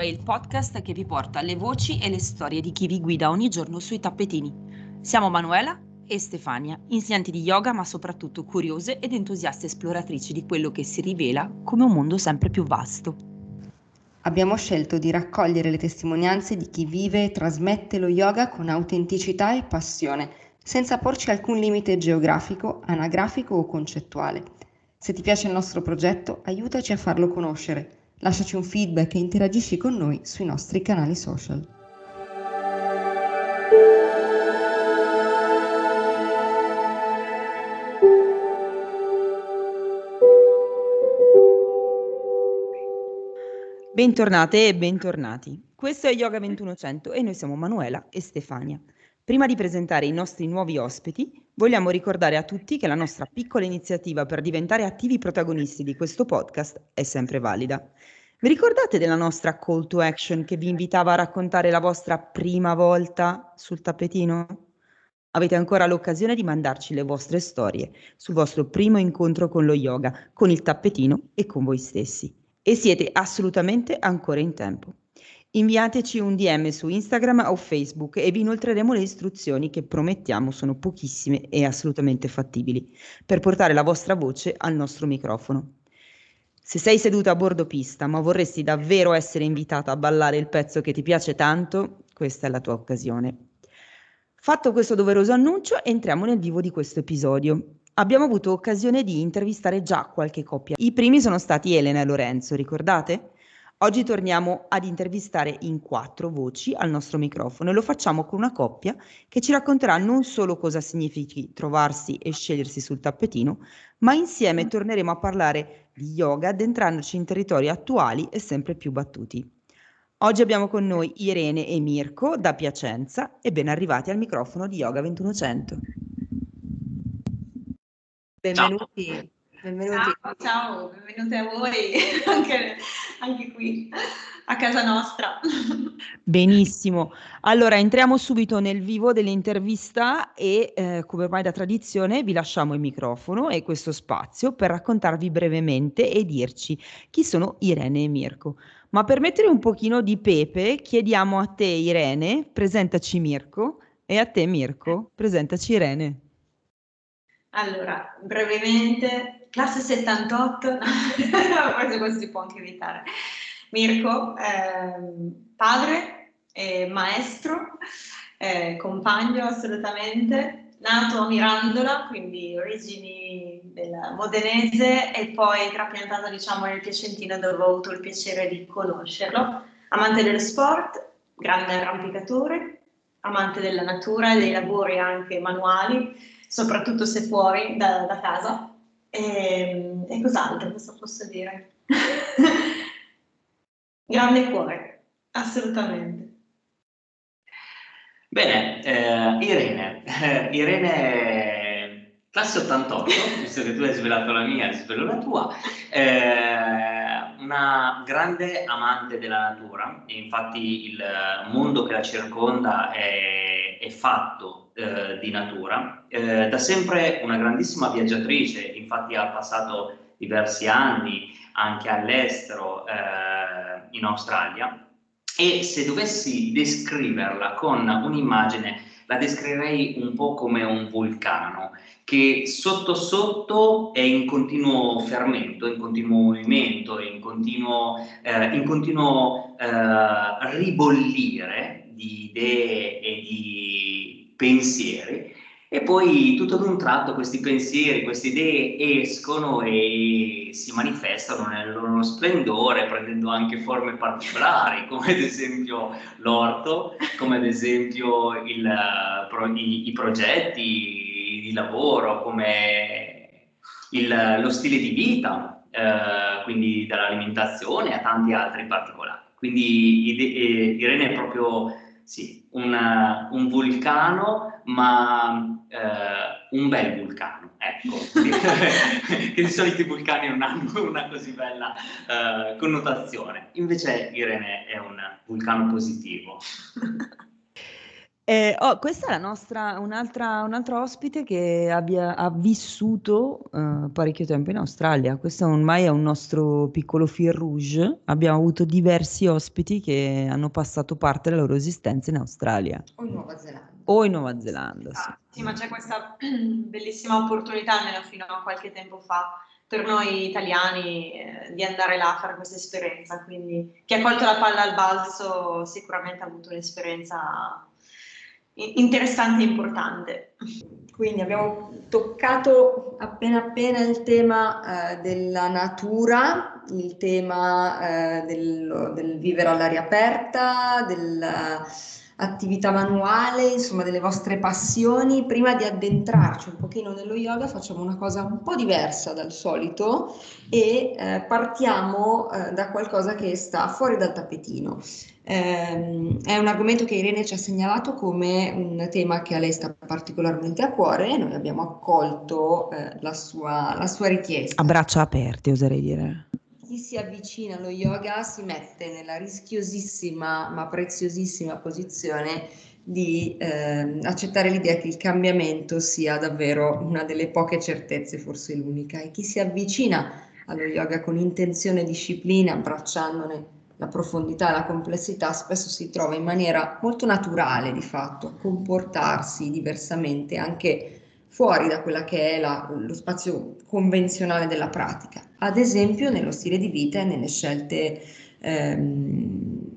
è il podcast che vi porta le voci e le storie di chi vi guida ogni giorno sui tappetini. Siamo Manuela e Stefania, insegnanti di yoga ma soprattutto curiose ed entusiaste esploratrici di quello che si rivela come un mondo sempre più vasto. Abbiamo scelto di raccogliere le testimonianze di chi vive e trasmette lo yoga con autenticità e passione, senza porci alcun limite geografico, anagrafico o concettuale. Se ti piace il nostro progetto, aiutaci a farlo conoscere. Lasciaci un feedback e interagisci con noi sui nostri canali social. Bentornate e bentornati. Questo è Yoga 2100 e noi siamo Manuela e Stefania. Prima di presentare i nostri nuovi ospiti, vogliamo ricordare a tutti che la nostra piccola iniziativa per diventare attivi protagonisti di questo podcast è sempre valida. Vi ricordate della nostra call to action che vi invitava a raccontare la vostra prima volta sul tappetino? Avete ancora l'occasione di mandarci le vostre storie sul vostro primo incontro con lo yoga, con il tappetino e con voi stessi. E siete assolutamente ancora in tempo. Inviateci un DM su Instagram o Facebook e vi inoltreremo le istruzioni che promettiamo sono pochissime e assolutamente fattibili per portare la vostra voce al nostro microfono. Se sei seduta a bordo pista ma vorresti davvero essere invitata a ballare il pezzo che ti piace tanto, questa è la tua occasione. Fatto questo doveroso annuncio, entriamo nel vivo di questo episodio. Abbiamo avuto occasione di intervistare già qualche coppia. I primi sono stati Elena e Lorenzo, ricordate? Oggi torniamo ad intervistare in quattro voci al nostro microfono e lo facciamo con una coppia che ci racconterà non solo cosa significhi trovarsi e scegliersi sul tappetino, ma insieme torneremo a parlare di yoga addentrandoci in territori attuali e sempre più battuti. Oggi abbiamo con noi Irene e Mirko da Piacenza e ben arrivati al microfono di Yoga 2100. Benvenuti. Ciao. Benvenuti. Ciao, benvenuti a voi, anche qui, a casa nostra. Benissimo, allora entriamo subito nel vivo dell'intervista e come ormai da tradizione vi lasciamo il microfono e questo spazio per raccontarvi brevemente e dirci chi sono Irene e Mirko. Ma per mettere un pochino di pepe chiediamo a te Irene, presentaci Mirko, e a te Mirko, presentaci Irene. Allora, brevemente, classe 78, forse questo si può anche evitare. Mirko, padre, maestro, compagno assolutamente, nato a Mirandola, quindi origini della Modenese e poi trapiantato diciamo nel Piacentino dove ho avuto il piacere di conoscerlo. Amante dello sport, grande arrampicatore, amante della natura e dei lavori anche manuali, soprattutto se fuori da casa, e cos'altro, cosa posso dire? Grande cuore, assolutamente. Bene, Irene, classe 88, visto che tu hai svelato la mia, svelo la tua, una grande amante della natura, e infatti il mondo che la circonda è fatto di natura, da sempre una grandissima viaggiatrice, infatti ha passato diversi anni anche all'estero, in Australia, e se dovessi descriverla con un'immagine la descriverei un po' come un vulcano che sotto sotto è in continuo fermento, in continuo movimento, in continuo ribollire di idee e di pensieri, e poi tutto ad un tratto questi pensieri, queste idee escono e si manifestano nel loro splendore, prendendo anche forme particolari, come ad esempio l'orto, come ad esempio i progetti di lavoro, come lo stile di vita, quindi dall'alimentazione a tanti altri particolari. Quindi Irene è proprio sì, un vulcano, ma un bel vulcano, ecco, che di solito i vulcani non hanno una così bella connotazione, invece Irene è un vulcano positivo. Questa è la nostra, un'altra ospite che ha vissuto parecchio tempo in Australia. Questo ormai è un nostro piccolo fil rouge. Abbiamo avuto diversi ospiti che hanno passato parte della loro esistenza in Australia. O in Nuova Zelanda. O in Nuova Zelanda, sì. Sì, ma c'è questa bellissima opportunità, almeno fino a qualche tempo fa, per noi italiani di andare là a fare questa esperienza. Quindi chi ha colto la palla al balzo sicuramente ha avuto un'esperienza interessante e importante. Quindi abbiamo toccato appena il tema della natura, il tema del vivere all'aria aperta, dell'attività manuale, insomma delle vostre passioni. Prima di addentrarci un pochino nello yoga facciamo una cosa un po' diversa dal solito e partiamo da qualcosa che sta fuori dal tappetino. È un argomento che Irene ci ha segnalato come un tema che a lei sta particolarmente a cuore e noi abbiamo accolto la sua richiesta. A braccia aperte, oserei dire. Chi si avvicina allo yoga si mette nella rischiosissima ma preziosissima posizione di accettare l'idea che il cambiamento sia davvero una delle poche certezze, forse l'unica. E chi si avvicina allo yoga con intenzione e disciplina, abbracciandone la profondità, la complessità, spesso si trova in maniera molto naturale di fatto a comportarsi diversamente anche fuori da quella che è lo spazio convenzionale della pratica, ad esempio nello stile di vita e nelle scelte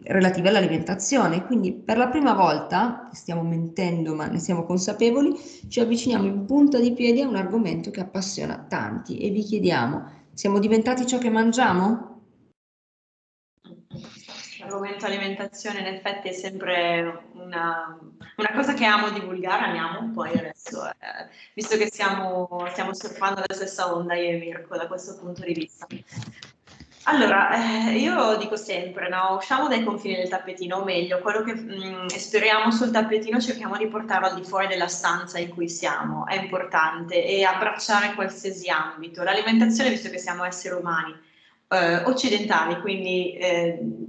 relative all'alimentazione. Quindi per la prima volta, stiamo mentendo ma ne siamo consapevoli, ci avviciniamo in punta di piedi a un argomento che appassiona tanti e vi chiediamo: siamo diventati ciò che mangiamo? L'argomento alimentazione in effetti è sempre una cosa che amo divulgare, amiamo un po' adesso, visto che stiamo surfando la stessa onda io e Mirko da questo punto di vista. Allora, io dico sempre, no, usciamo dai confini del tappetino, o meglio, quello che speriamo sul tappetino cerchiamo di portarlo al di fuori della stanza in cui siamo, è importante, e abbracciare qualsiasi ambito. L'alimentazione, visto che siamo esseri umani, occidentali, quindi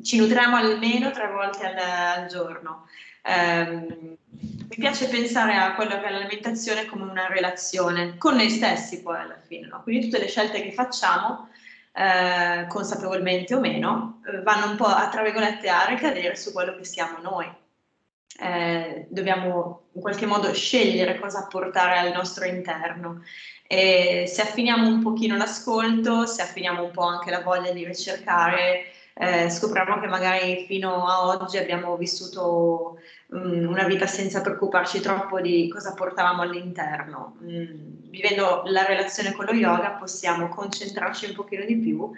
ci nutriamo almeno 3 volte al giorno. Mi piace pensare a quello che è l'alimentazione come una relazione con noi stessi poi alla fine, no? Quindi tutte le scelte che facciamo, consapevolmente o meno, vanno un po' a, tra virgolette, a ricadere su quello che siamo noi. Dobbiamo in qualche modo scegliere cosa portare al nostro interno, e se affiniamo un pochino l'ascolto, se affiniamo un po' anche la voglia di ricercare, scopriamo che magari fino a oggi abbiamo vissuto una vita senza preoccuparci troppo di cosa portavamo all'interno. Vivendo la relazione con lo yoga possiamo concentrarci un pochino di più,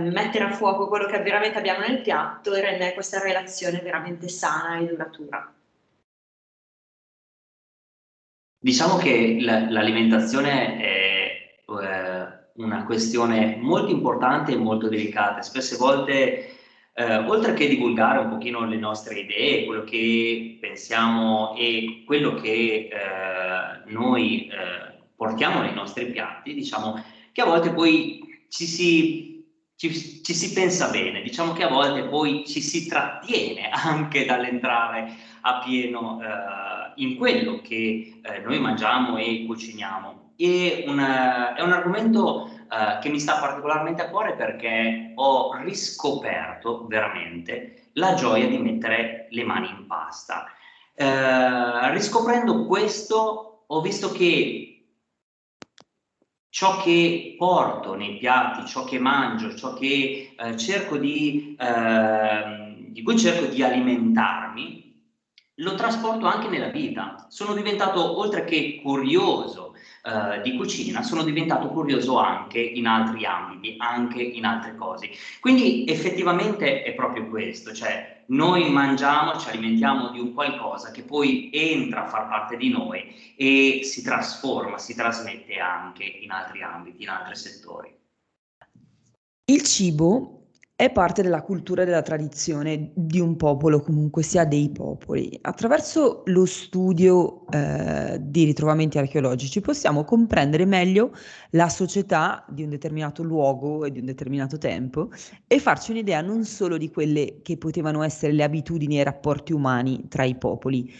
mettere a fuoco quello che veramente abbiamo nel piatto e rendere questa relazione veramente sana e duratura. Diciamo che l'alimentazione è una questione molto importante e molto delicata. Spesse volte, oltre che divulgare un pochino le nostre idee, quello che pensiamo e quello che noi portiamo nei nostri piatti, diciamo che a volte poi ci si pensa bene, diciamo che a volte poi ci si trattiene anche dall'entrare a pieno in quello che noi mangiamo e cuciniamo. E è un argomento che mi sta particolarmente a cuore, perché ho riscoperto veramente la gioia di mettere le mani in pasta. Riscoprendo questo, ho visto che ciò che porto nei piatti, ciò che mangio, ciò che di cui cerco di alimentarmi, lo trasporto anche nella vita. Sono diventato, oltre che curioso di cucina, sono diventato curioso anche in altri ambiti, anche in altre cose. Quindi effettivamente è proprio questo, cioè noi mangiamo, ci alimentiamo di un qualcosa che poi entra a far parte di noi e si trasforma, si trasmette anche in altri ambiti, in altri settori. Il cibo è parte della cultura e della tradizione di un popolo, comunque sia dei popoli. Attraverso lo studio di ritrovamenti archeologici possiamo comprendere meglio la società di un determinato luogo e di un determinato tempo e farci un'idea non solo di quelle che potevano essere le abitudini e i rapporti umani tra i popoli,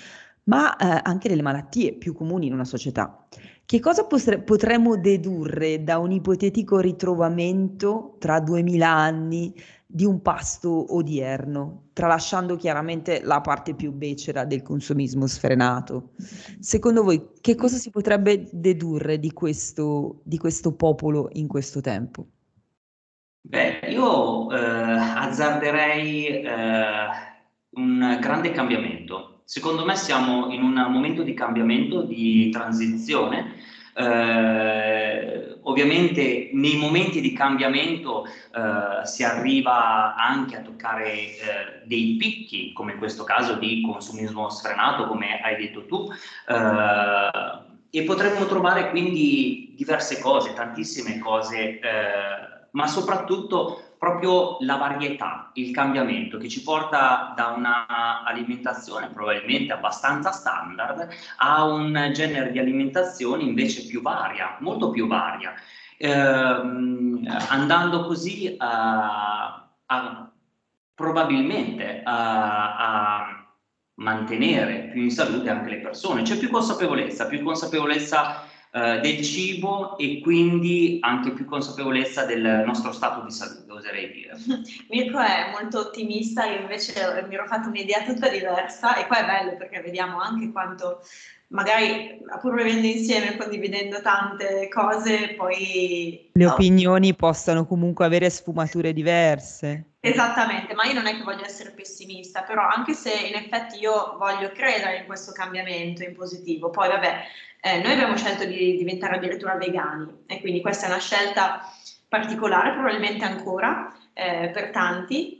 ma anche delle malattie più comuni in una società. Che cosa potremmo dedurre da un ipotetico ritrovamento tra 2000 anni di un pasto odierno, tralasciando chiaramente la parte più becera del consumismo sfrenato? Secondo voi, che cosa si potrebbe dedurre di questo popolo in questo tempo? Beh, io azzarderei un grande cambiamento. Secondo me siamo in un momento di cambiamento, di transizione. Ovviamente nei momenti di cambiamento si arriva anche a toccare dei picchi, come in questo caso di consumismo sfrenato, come hai detto tu, e potremmo trovare quindi diverse cose, tantissime cose, ma soprattutto proprio la varietà, il cambiamento che ci porta da una alimentazione probabilmente abbastanza standard a un genere di alimentazione invece più varia, molto più varia, andando così probabilmente a mantenere più in salute anche le persone. C'è più consapevolezza del cibo e quindi anche più consapevolezza del nostro stato di salute, oserei dire. Mirko è molto ottimista, io invece mi ero fatta un'idea tutta diversa, e qua è bello perché vediamo anche quanto magari, pur vivendo insieme, condividendo tante cose, poi le opinioni possano comunque avere sfumature diverse. Esattamente, ma io non è che voglio essere pessimista, però anche se in effetti io voglio credere in questo cambiamento in positivo, poi vabbè, noi abbiamo scelto di diventare addirittura vegani, e quindi questa è una scelta particolare, probabilmente ancora per tanti,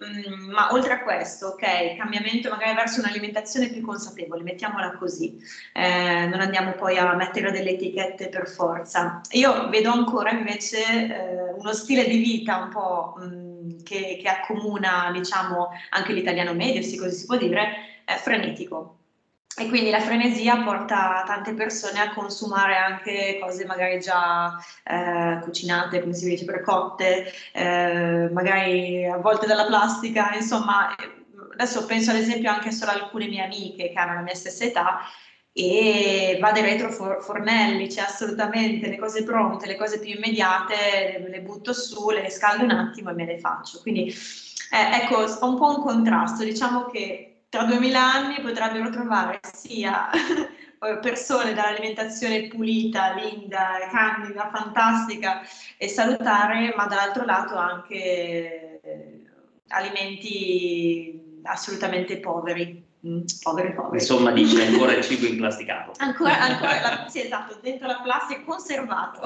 ma oltre a questo, ok, cambiamento magari verso un'alimentazione più consapevole, mettiamola così, non andiamo poi a mettere delle etichette per forza. Io vedo ancora invece uno stile di vita un po' che accomuna, diciamo, anche l'italiano medio, se così si può dire, frenetico. E quindi la frenesia porta tante persone a consumare anche cose magari già cucinate, come si dice, precotte, magari a volte dalla plastica, insomma. Adesso penso ad esempio anche solo ad alcune mie amiche che hanno la mia stessa età, e vado ai retrofornelli, cioè assolutamente le cose pronte, le cose più immediate, le butto su, le scaldo un attimo e me le faccio. Quindi ecco, ho un po' un contrasto, diciamo che tra 2000 anni potrebbero trovare sia persone dall'alimentazione pulita, linda, candida, fantastica e salutare, ma dall'altro lato anche alimenti assolutamente poveri. Poveri. Insomma, dice ancora il cibo implasticato. ancora, sì, esatto, dentro la plastica è conservato.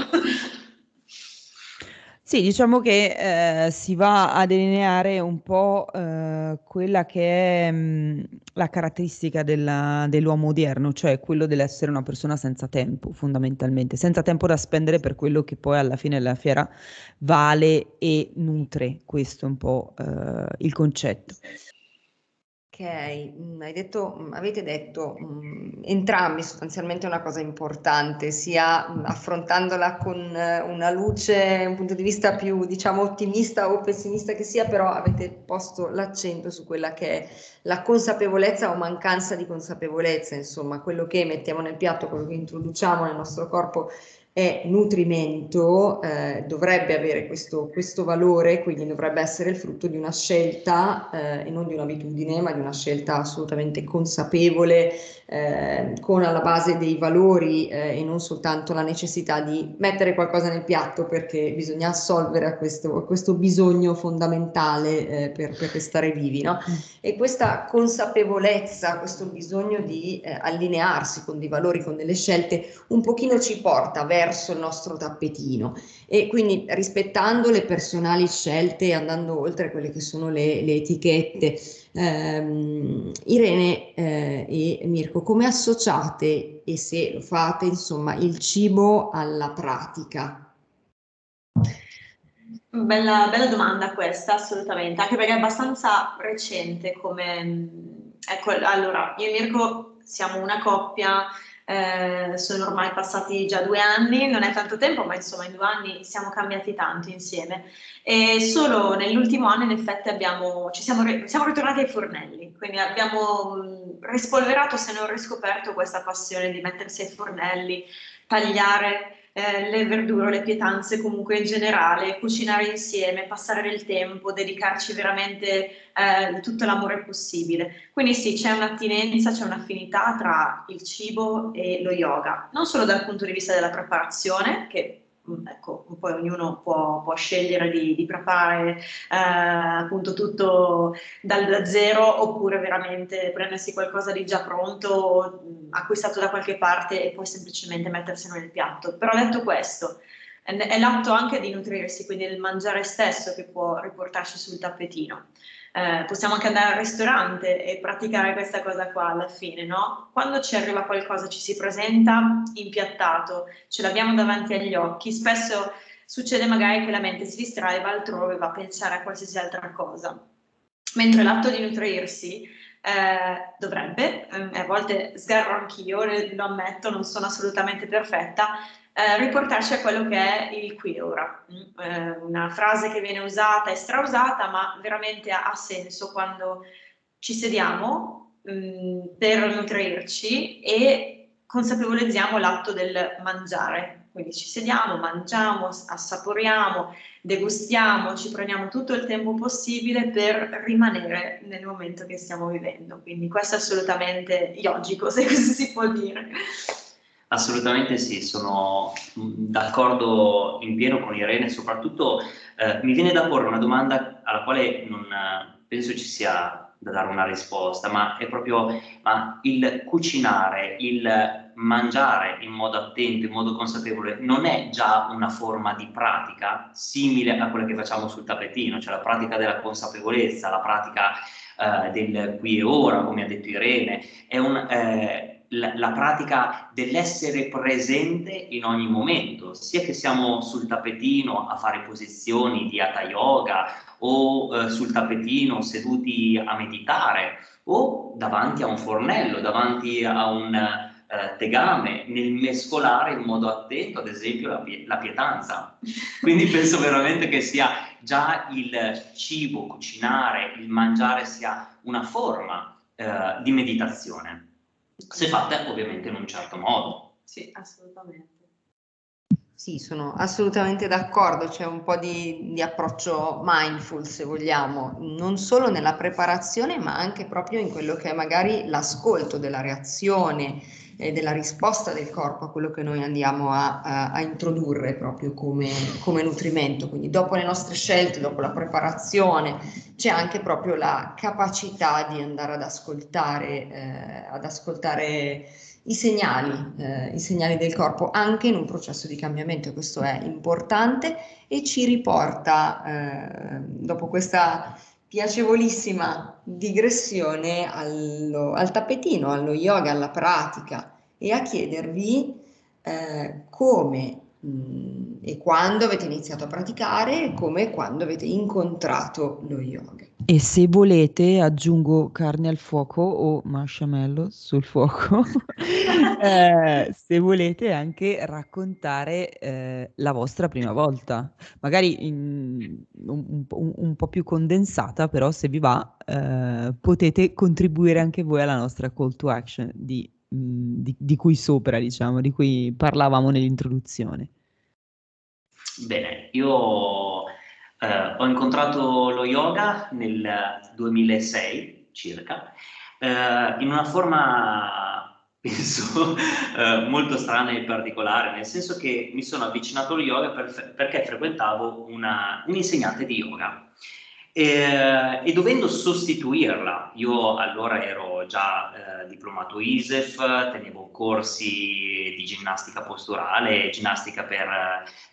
Sì, diciamo che si va a delineare un po' quella che è la caratteristica dell'uomo odierno, cioè quello dell'essere una persona senza tempo, fondamentalmente, senza tempo da spendere per quello che poi alla fine della fiera vale e nutre. Questo è un po' il concetto. Ok, avete detto entrambi sostanzialmente una cosa importante, sia affrontandola con una luce, un punto di vista più, diciamo, ottimista o pessimista che sia, però avete posto l'accento su quella che è la consapevolezza o mancanza di consapevolezza, insomma, quello che mettiamo nel piatto, quello che introduciamo nel nostro corpo è nutrimento, dovrebbe avere questo valore, quindi dovrebbe essere il frutto di una scelta e non di un'abitudine, ma di una scelta assolutamente consapevole, con alla base dei valori e non soltanto la necessità di mettere qualcosa nel piatto perché bisogna assolvere a questo bisogno fondamentale per stare vivi, no? E questa consapevolezza, questo bisogno di allinearsi con dei valori, con delle scelte, un pochino ci porta verso il nostro tappetino, e quindi rispettando le personali scelte e andando oltre quelle che sono le etichette. Irene e Mirko, come associate, e se lo fate, insomma, il cibo alla pratica? Bella domanda questa, assolutamente, anche perché è abbastanza recente come... Ecco, allora, io e Mirko siamo una coppia. Sono ormai passati già 2 anni, non è tanto tempo, ma insomma in 2 anni siamo cambiati tanto insieme, e solo nell'ultimo anno in effetti siamo ritornati ai fornelli, quindi abbiamo rispolverato, se non riscoperto, questa passione di mettersi ai fornelli, tagliare le verdure, le pietanze comunque in generale, cucinare insieme, passare del tempo, dedicarci veramente tutto l'amore possibile. Quindi sì, c'è un'attinenza, c'è un'affinità tra il cibo e lo yoga, non solo dal punto di vista della preparazione, che ecco, poi ognuno può scegliere di preparare appunto tutto da zero, oppure veramente prendersi qualcosa di già pronto, acquistato da qualche parte, e poi semplicemente metterselo nel piatto. Però detto questo, è l'atto anche di nutrirsi, quindi il mangiare stesso, che può riportarci sul tappetino. Possiamo anche andare al ristorante e praticare questa cosa qua alla fine, no? Quando ci arriva qualcosa, ci si presenta impiattato, ce l'abbiamo davanti agli occhi, spesso succede magari che la mente si distrae, va altrove, va a pensare a qualsiasi altra cosa. Mentre l'atto di nutrirsi dovrebbe, a volte sgarro anch'io, lo ammetto, non sono assolutamente perfetta, riportarci a quello che è il qui e ora. Una frase che viene usata e strausata, ma veramente ha senso quando ci sediamo per nutrirci e consapevolezziamo l'atto del mangiare. Quindi ci sediamo, mangiamo, assaporiamo, degustiamo, ci prendiamo tutto il tempo possibile per rimanere nel momento che stiamo vivendo. Quindi questo è assolutamente yogico, se così si può dire. Assolutamente sì, sono d'accordo in pieno con Irene. Soprattutto mi viene da porre una domanda alla quale non penso ci sia da dare una risposta, ma è proprio il cucinare, il mangiare in modo attento, in modo consapevole, non è già una forma di pratica simile a quella che facciamo sul tappetino, cioè la pratica della consapevolezza, la pratica del qui e ora, come ha detto Irene, è la pratica dell'essere presente in ogni momento, sia che siamo sul tappetino a fare posizioni di Hatha Yoga o sul tappetino seduti a meditare o davanti a un fornello, davanti a un tegame, nel mescolare in modo attento ad esempio la pietanza. Quindi penso veramente che sia già il cibo, cucinare, il mangiare sia una forma di meditazione, se fatta ovviamente in un certo modo. Sì, assolutamente. Sì, sono assolutamente d'accordo, c'è un po' di approccio mindful, se vogliamo, non solo nella preparazione, ma anche proprio in quello che è magari l'ascolto della reazione e della risposta del corpo a quello che noi andiamo a introdurre proprio come nutrimento. Quindi dopo le nostre scelte, dopo la preparazione, c'è anche proprio la capacità di andare ad ascoltare i segnali del corpo anche in un processo di cambiamento. Questo è importante e ci riporta, dopo questa piacevolissima digressione, al tappetino, allo yoga, alla pratica, e a chiedervi come e quando avete iniziato a praticare, come e quando avete incontrato lo yoga. E se volete aggiungo carne al fuoco o marshmallow sul fuoco, se volete anche raccontare la vostra prima volta, magari un po' più condensata, però se vi va potete contribuire anche voi alla nostra call to action di cui sopra, diciamo, di cui parlavamo nell'introduzione. Bene, io ho incontrato lo yoga nel 2006 circa, in una forma, penso, molto strana e particolare, nel senso che mi sono avvicinato allo yoga perché frequentavo un'insegnante di yoga e dovendo sostituirla, io allora ero già diplomato ISEF, tenevo corsi di ginnastica posturale, ginnastica per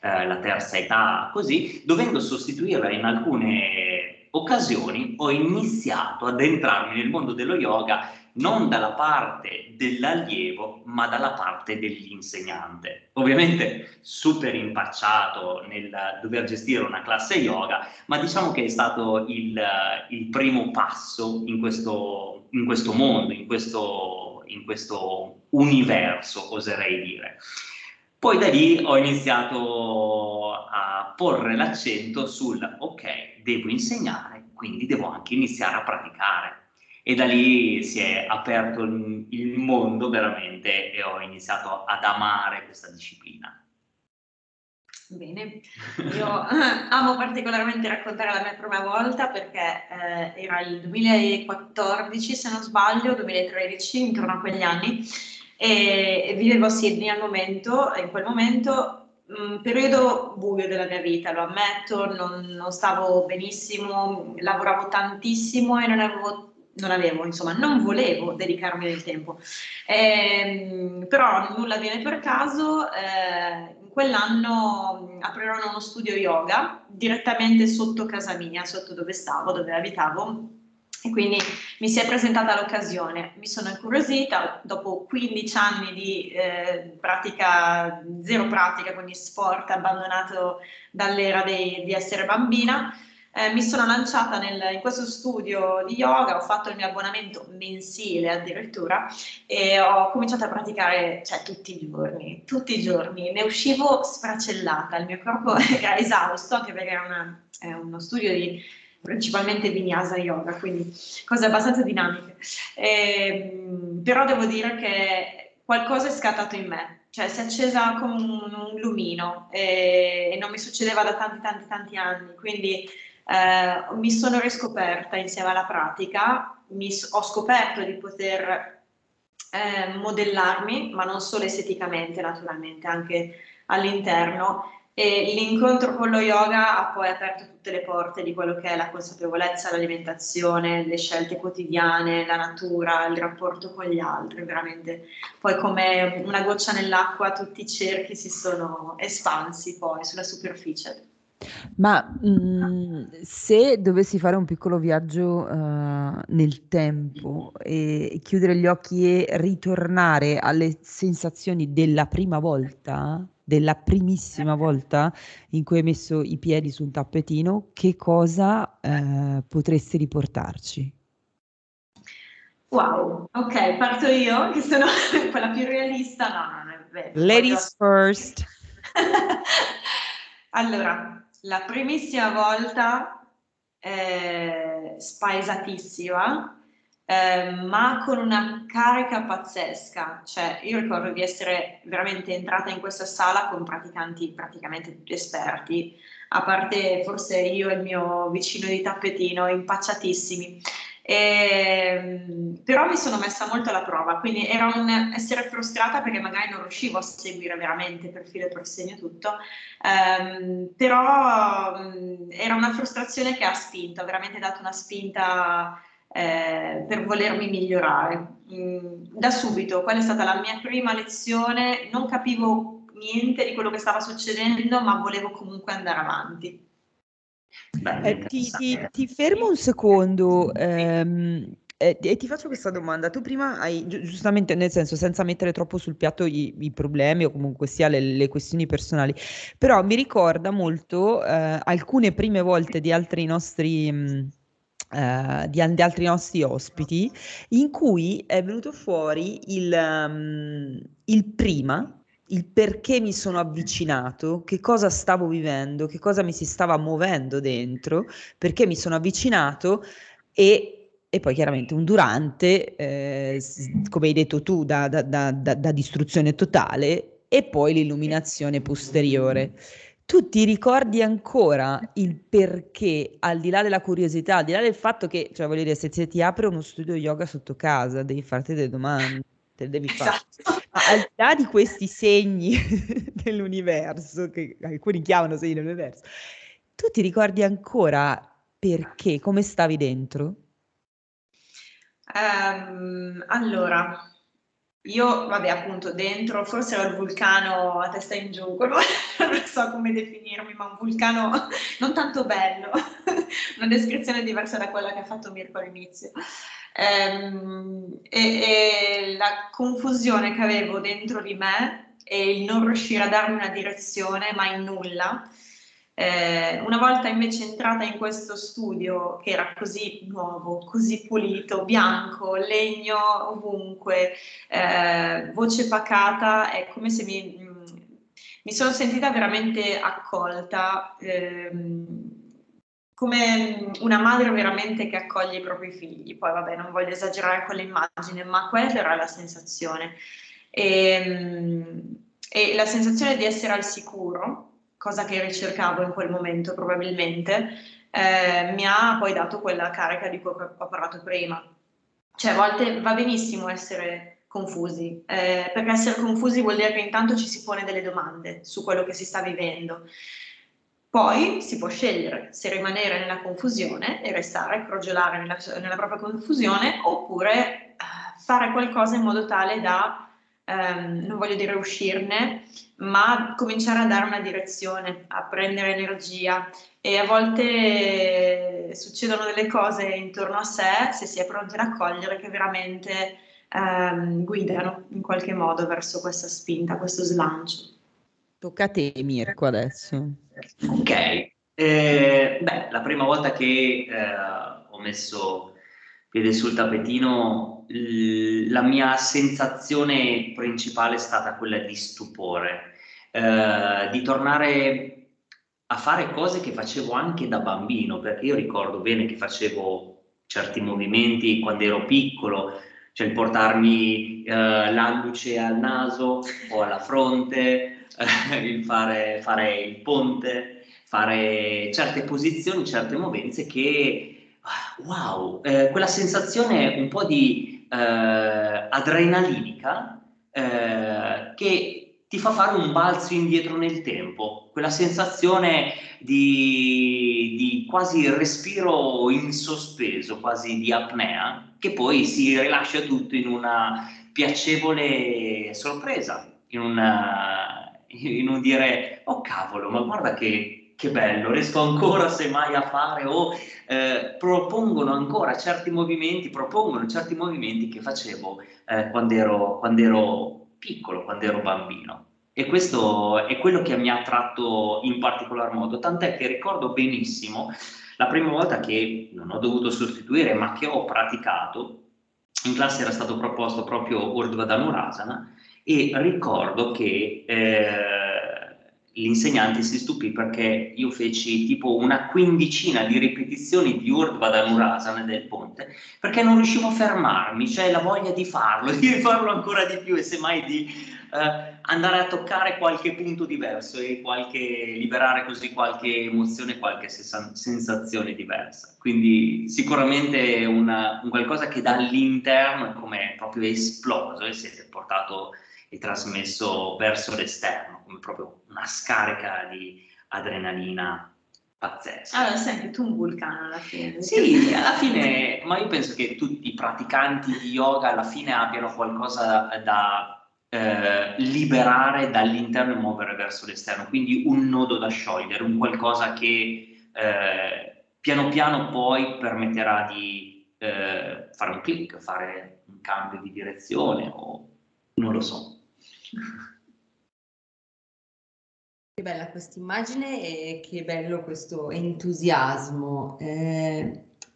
la terza età, così, dovendo sostituirla in alcune occasioni ho iniziato ad entrarmi nel mondo dello yoga non dalla parte dell'allievo, ma dalla parte dell'insegnante. Ovviamente super impacciato nel dover gestire una classe yoga, ma diciamo che è stato il primo passo in questo mondo, in questo universo, oserei dire. Poi da lì ho iniziato a porre l'accento sul ok, devo insegnare, quindi devo anche iniziare a praticare. e da lì si è aperto il mondo veramente e ho iniziato ad amare questa disciplina. Bene, io amo particolarmente raccontare la mia prima volta perché era il 2014 se non sbaglio, 2013, intorno a quegli anni, e vivevo a Sydney al momento, in quel momento, periodo buio della mia vita, lo ammetto, non stavo benissimo, lavoravo tantissimo e non volevo dedicarmi del tempo, però nulla viene per caso. Quell'anno aprirono uno studio yoga direttamente sotto casa mia, sotto dove abitavo, e quindi mi si è presentata l'occasione. Mi sono incuriosita, dopo 15 anni di zero pratica, quindi sport abbandonato dall'era di essere bambina, mi sono lanciata in questo studio di yoga, ho fatto il mio abbonamento mensile addirittura e ho cominciato a praticare tutti i giorni, ne uscivo sfracellata, il mio corpo era esausto anche perché era uno studio di principalmente vinyasa yoga, quindi cose abbastanza dinamiche, però devo dire che qualcosa è scattato in me. Cioè si è accesa come un lumino e non mi succedeva da tanti anni, quindi mi sono riscoperta insieme alla pratica, ho scoperto di poter modellarmi, ma non solo esteticamente naturalmente, anche all'interno, e l'incontro con lo yoga ha poi aperto tutte le porte di quello che è la consapevolezza, l'alimentazione, le scelte quotidiane, la natura, il rapporto con gli altri, veramente poi come una goccia nell'acqua tutti i cerchi si sono espansi poi sulla superficie. Ma se dovessi fare un piccolo viaggio nel tempo e chiudere gli occhi e ritornare alle sensazioni della primissima volta in cui hai messo i piedi su un tappetino, che cosa potresti riportarci? Wow, ok, parto io, che sono quella più realista, no, non è vero. Ladies first. Allora, la primissima volta spaesatissima, ma con una carica pazzesca, cioè io ricordo di essere veramente entrata in questa sala con praticanti praticamente tutti esperti, a parte forse io e il mio vicino di tappetino, impacciatissimi, però mi sono messa molto alla prova, quindi era un essere frustrata perché magari non riuscivo a seguire veramente per filo e per segno tutto, però era una frustrazione che ha spinto, ha veramente dato una spinta per volermi migliorare da subito. Quella è stata la mia prima lezione, non capivo niente di quello che stava succedendo, ma volevo comunque andare avanti. Ti fermo un secondo e ti faccio questa domanda. Tu prima hai giustamente, nel senso, senza mettere troppo sul piatto i problemi o comunque sia le questioni personali, però mi ricorda molto alcune prime volte di altri nostri di altri nostri ospiti, in cui è venuto fuori il prima, il perché mi sono avvicinato, che cosa stavo vivendo, che cosa mi si stava muovendo dentro, perché mi sono avvicinato e poi chiaramente un durante, come hai detto tu, da distruzione totale, e poi l'illuminazione posteriore. Tu ti ricordi ancora il perché, al di là della curiosità, al di là del fatto che, cioè voglio dire, se ti apre uno studio yoga sotto casa, devi farti delle domande, te le devi fare. Esatto. Ma al di là di questi segni dell'universo, che alcuni chiamano segni dell'universo, tu ti ricordi ancora perché, come stavi dentro? Allora, io, vabbè, appunto, dentro forse ero il vulcano a testa in giù, non so come definirmi, ma un vulcano non tanto bello, una descrizione diversa da quella che ha fatto Mirko all'inizio. E la confusione che avevo dentro di me e il non riuscire a darmi una direzione, mai nulla. Una volta invece entrata in questo studio che era così nuovo, così pulito, bianco, legno ovunque, voce pacata, è come se mi sono sentita veramente accolta, come una madre veramente che accoglie i propri figli. Poi vabbè, non voglio esagerare con l'immagine, ma quella era la sensazione. E la sensazione di essere al sicuro, cosa che ricercavo in quel momento probabilmente, mi ha poi dato quella carica di cui ho parlato prima. Cioè, a volte va benissimo essere confusi, perché essere confusi vuol dire che intanto ci si pone delle domande su quello che si sta vivendo. Poi si può scegliere se rimanere nella confusione e restare, crogiolare nella propria confusione, oppure fare qualcosa in modo tale da, non voglio dire uscirne, ma cominciare a dare una direzione, a prendere energia. E a volte succedono delle cose intorno a sé, se si è pronti ad accogliere, che veramente guidano in qualche modo verso questa spinta, questo slancio. Tocca a te, Mirko, adesso. Ok, beh, la prima volta che ho messo piede sul tappetino, la mia sensazione principale è stata quella di stupore, di tornare a fare cose che facevo anche da bambino, perché io ricordo bene che facevo certi movimenti quando ero piccolo, cioè il portarmi l'alluce al naso o alla fronte, il fare il ponte, fare certe posizioni, certe movenze che, wow, quella sensazione un po' di adrenalinica che ti fa fare un balzo indietro nel tempo, quella sensazione di quasi respiro in sospeso, quasi di apnea, che poi si rilascia tutto in una piacevole sorpresa, in un dire, oh cavolo, ma guarda che bello, riesco ancora semmai a fare, o propongono certi movimenti che facevo quando ero piccolo, quando ero bambino. E questo è quello che mi ha attratto in particolar modo, tant'è che ricordo benissimo la prima volta che non ho dovuto sostituire, ma che ho praticato, in classe era stato proposto proprio Urdhva Dhanurasana, e ricordo che l'insegnante si stupì perché io feci tipo una quindicina di ripetizioni di Urdhva Dhanurasana del ponte, perché non riuscivo a fermarmi, cioè la voglia di farlo ancora di più e semmai di andare a toccare qualche punto diverso e liberare così qualche emozione, qualche sensazione diversa. Quindi sicuramente un qualcosa che dall'interno è come proprio esploso e si è portato e trasmesso verso l'esterno, come proprio una scarica di adrenalina pazzesca. Allora sei anche tu un vulcano alla fine. Sì, alla fine, ma io penso che tutti i praticanti di yoga alla fine abbiano qualcosa da liberare dall'interno e muovere verso l'esterno, quindi un nodo da sciogliere, un qualcosa che piano piano poi permetterà di fare un click, fare un cambio di direzione o non lo so. Che bella questa immagine e che bello questo entusiasmo.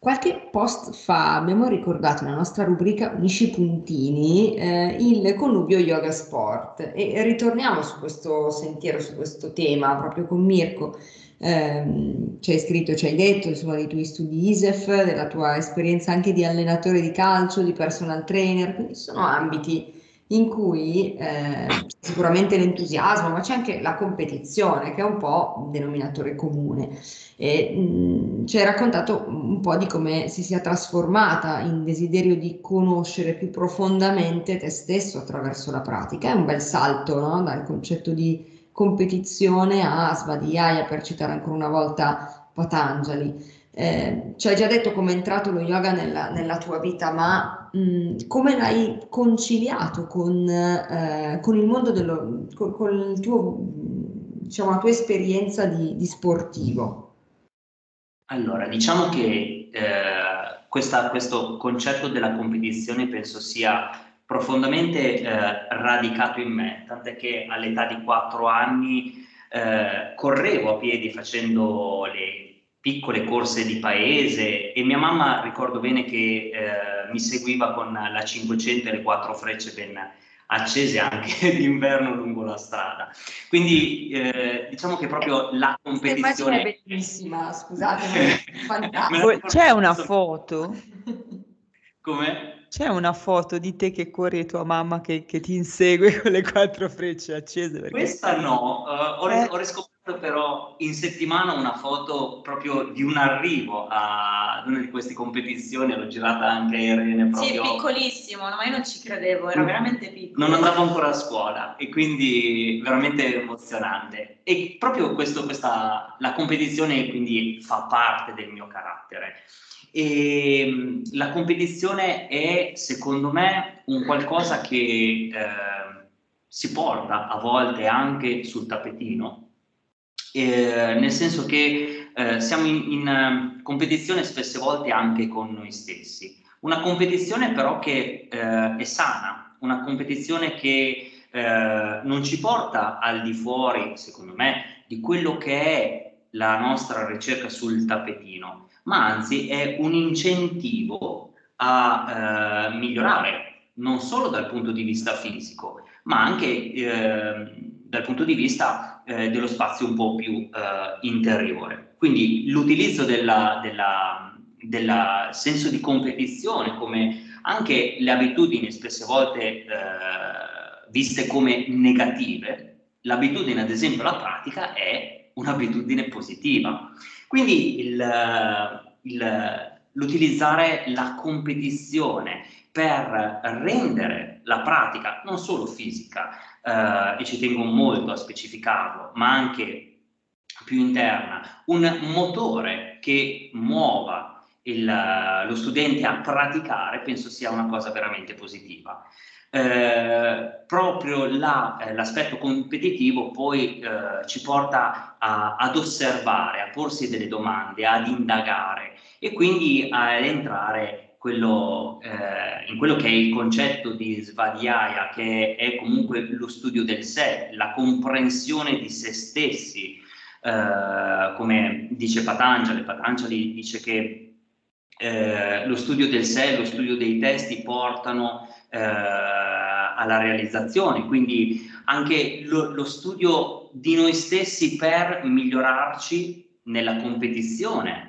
Qualche post fa abbiamo ricordato nella nostra rubrica Unisci i puntini il connubio yoga sport, e ritorniamo su questo sentiero, su questo tema proprio con Mirko. Ci hai scritto, ci hai detto insomma dei tuoi studi ISEF, della tua esperienza anche di allenatore di calcio, di personal trainer, quindi sono ambiti in cui sicuramente l'entusiasmo, ma c'è anche la competizione, che è un po' un denominatore comune. Ci hai raccontato un po' di come si sia trasformata in desiderio di conoscere più profondamente te stesso attraverso la pratica. È un bel salto, no? Dal concetto di competizione a Svādhyāya, per citare ancora una volta Patanjali. Ci hai già detto come è entrato lo yoga nella tua vita, ma come l'hai conciliato con il mondo con il tuo, diciamo, la tua esperienza di sportivo? Allora, diciamo che questo concetto della competizione penso sia profondamente radicato in me, tant'è che all'età di 4 anni correvo a piedi facendo le piccole corse di paese, e mia mamma ricordo bene che mi seguiva con la 500 e le 4 frecce ben accese anche d'inverno lungo la strada. Quindi diciamo che proprio la competizione... L'immagine è bellissima, scusate, fantastica. C'è una foto? Come? C'è una foto di te che corri e tua mamma che ti insegue con le 4 frecce accese? Perché... Questa no, ho riscoperto però in settimana una foto proprio di un arrivo ad una di queste competizioni, l'ho girata anche a Irene proprio. Sì, piccolissimo, ma io non ci credevo, era veramente piccolo. Non andavo ancora a scuola e quindi veramente emozionante. E proprio la competizione quindi fa parte del mio carattere. E la competizione è, secondo me, un qualcosa che si porta a volte anche sul tappetino. Nel senso che siamo in competizione spesse volte anche con noi stessi, una competizione però che è sana, una competizione che non ci porta al di fuori, secondo me, di quello che è la nostra ricerca sul tappetino, ma anzi è un incentivo a migliorare, non solo dal punto di vista fisico, ma anche dal punto di vista dello spazio un po' più interiore. Quindi l'utilizzo del senso di competizione, come anche le abitudini spesse volte viste come negative, l'abitudine, ad esempio la pratica, è un'abitudine positiva. Quindi l'utilizzare la competizione per rendere la pratica non solo fisica, e ci tengo molto a specificarlo, ma anche più interna, un motore che muova lo studente a praticare, penso sia una cosa veramente positiva. Proprio l'aspetto competitivo poi ci porta ad osservare, a porsi delle domande, ad indagare e quindi ad entrare in quello che è il concetto di Svādhyāya, che è comunque lo studio del sé, la comprensione di se stessi, come dice Patanjali. Patanjali dice che lo studio del sé, lo studio dei testi portano alla realizzazione, quindi anche lo studio di noi stessi per migliorarci nella competizione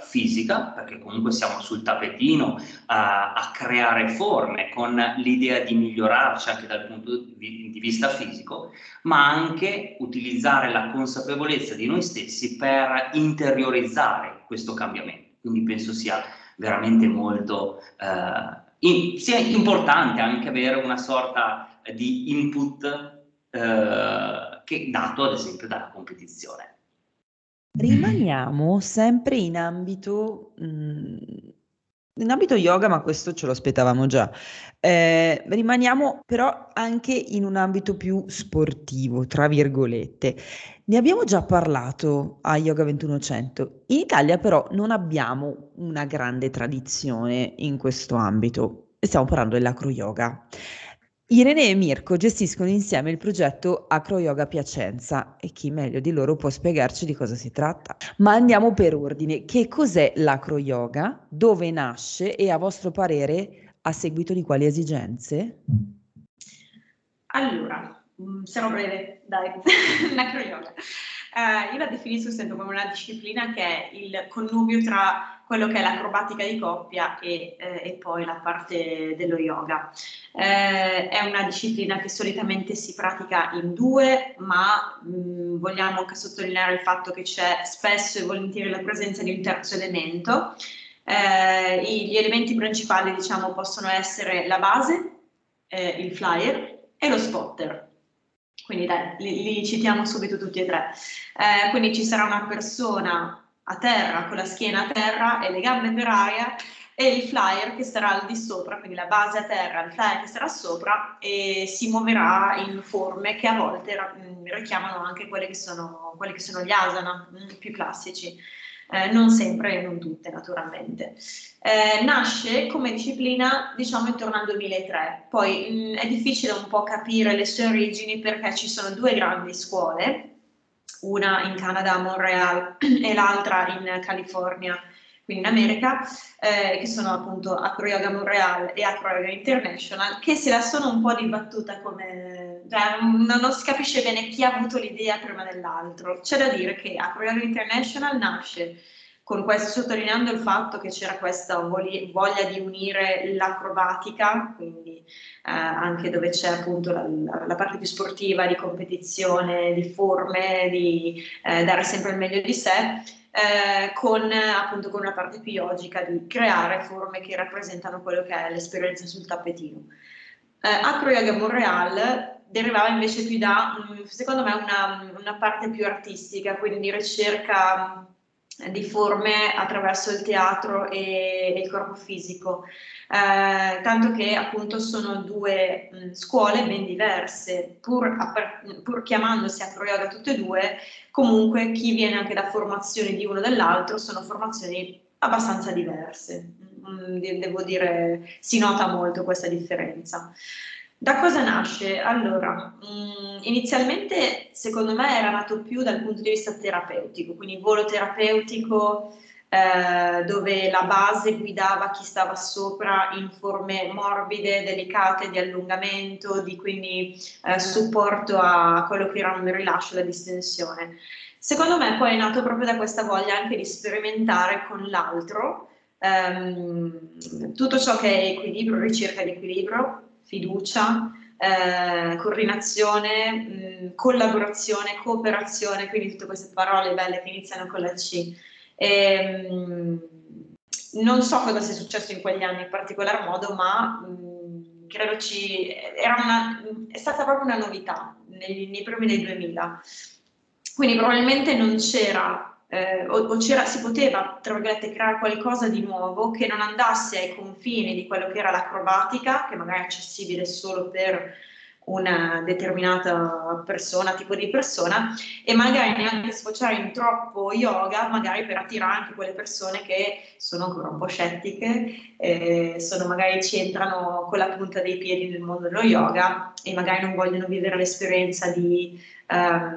fisica, perché comunque siamo sul tappetino a creare forme con l'idea di migliorarci anche dal punto di vista fisico, ma anche utilizzare la consapevolezza di noi stessi per interiorizzare questo cambiamento. Quindi penso sia veramente molto sia importante anche avere una sorta di input che è dato ad esempio dalla competizione. Rimaniamo sempre in ambito yoga, ma questo ce lo aspettavamo già. Rimaniamo però anche in un ambito più sportivo, tra virgolette. Ne abbiamo già parlato a Yoga 2100. In Italia però non abbiamo una grande tradizione in questo ambito. Stiamo parlando dell'AcroYoga. Irene e Mirko gestiscono insieme il progetto AcroYoga Piacenza e chi meglio di loro può spiegarci di cosa si tratta. Ma andiamo per ordine. Che cos'è l'AcroYoga? Dove nasce e a vostro parere a seguito di quali esigenze? Allora, sarò breve, dai. L'AcroYoga. Io la definisco sempre come una disciplina che è il connubio tra quello che è l'acrobatica di coppia e poi la parte dello yoga. È una disciplina che solitamente si pratica in due, ma vogliamo anche sottolineare il fatto che c'è spesso e volentieri la presenza di un terzo elemento. Gli elementi principali, diciamo, possono essere la base, il flyer e lo spotter. Quindi dai, li citiamo subito tutti e tre. Quindi ci sarà una persona a terra, con la schiena a terra e le gambe per aria, e il flyer che sarà al di sopra, quindi la base a terra, il flyer che sarà sopra, e si muoverà in forme che a volte richiamano anche quelli che sono gli asana più classici, non sempre e non tutte naturalmente. Nasce come disciplina, diciamo, intorno al 2003, poi è difficile un po' capire le sue origini perché ci sono due grandi scuole, una in Canada a Montreal e l'altra in California quindi in America, che sono appunto AcroYoga Montreal e Acro Yoga International, che se la sono un po' dibattuta come... Cioè, non si capisce bene chi ha avuto l'idea prima dell'altro. C'è da dire che AcroYoga International nasce con questo, sottolineando il fatto che c'era questa voglia di unire l'acrobatica, quindi anche dove c'è appunto la parte più sportiva, di competizione, di forme, di dare sempre il meglio di sé, con una parte più yogica di creare forme che rappresentano quello che è l'esperienza sul tappetino. AcroYoga Montreal derivava invece più da, secondo me, una parte più artistica, quindi di ricerca di forme attraverso il teatro e il corpo fisico, tanto che appunto sono due scuole ben diverse, pur chiamandosi AcroYoga tutte e due. Comunque chi viene anche da formazioni di uno dell'altro, sono formazioni abbastanza diverse, devo dire, si nota molto questa differenza. Da cosa nasce? Allora, inizialmente secondo me era nato più dal punto di vista terapeutico, quindi volo terapeutico, dove la base guidava chi stava sopra in forme morbide, delicate, di allungamento, di quindi supporto a quello che era un rilascio, la distensione. Secondo me poi è nato proprio da questa voglia anche di sperimentare con l'altro tutto ciò che è equilibrio, ricerca di equilibrio, fiducia, coordinazione, collaborazione, cooperazione, quindi tutte queste parole belle che iniziano con la C. E, non so cosa sia successo in quegli anni in particolar modo, ma credo è stata proprio una novità nei primi del 2000. Quindi probabilmente non c'era... si poteva, tra virgolette, creare qualcosa di nuovo che non andasse ai confini di quello che era l'acrobatica, che magari è accessibile solo per una determinata persona, tipo di persona, e magari neanche sfociare in troppo yoga, magari per attirare anche quelle persone che sono ancora un po' scettiche, magari ci entrano con la punta dei piedi nel mondo dello yoga e magari non vogliono vivere l'esperienza